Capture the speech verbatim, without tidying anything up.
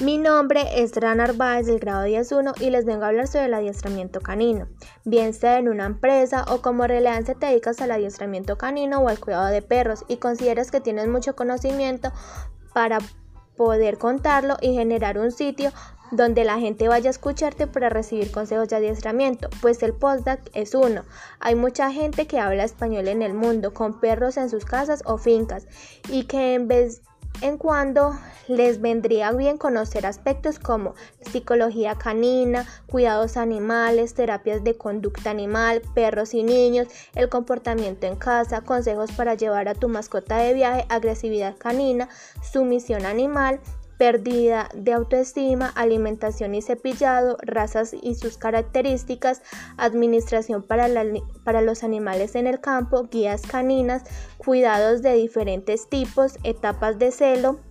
Mi nombre es Rana Arbáez del grado diez uno y les vengo a hablar sobre el adiestramiento canino, bien sea en una empresa o como relevancia te dedicas al adiestramiento canino o al cuidado de perros y consideras que tienes mucho conocimiento para poder contarlo y generar un sitio donde la gente vaya a escucharte para recibir consejos de adiestramiento, pues el podcast es uno. Hay mucha gente que habla español en el mundo, con perros en sus casas o fincas y que en vez en cuando les vendría bien conocer aspectos como psicología canina, cuidados animales, terapias de conducta animal, perros y niños, el comportamiento en casa, consejos para llevar a tu mascota de viaje, agresividad canina, sumisión animal, pérdida de autoestima, alimentación y cepillado, razas y sus características, administración para, la, para los animales en el campo, guías caninas, cuidados de diferentes tipos, etapas de celo,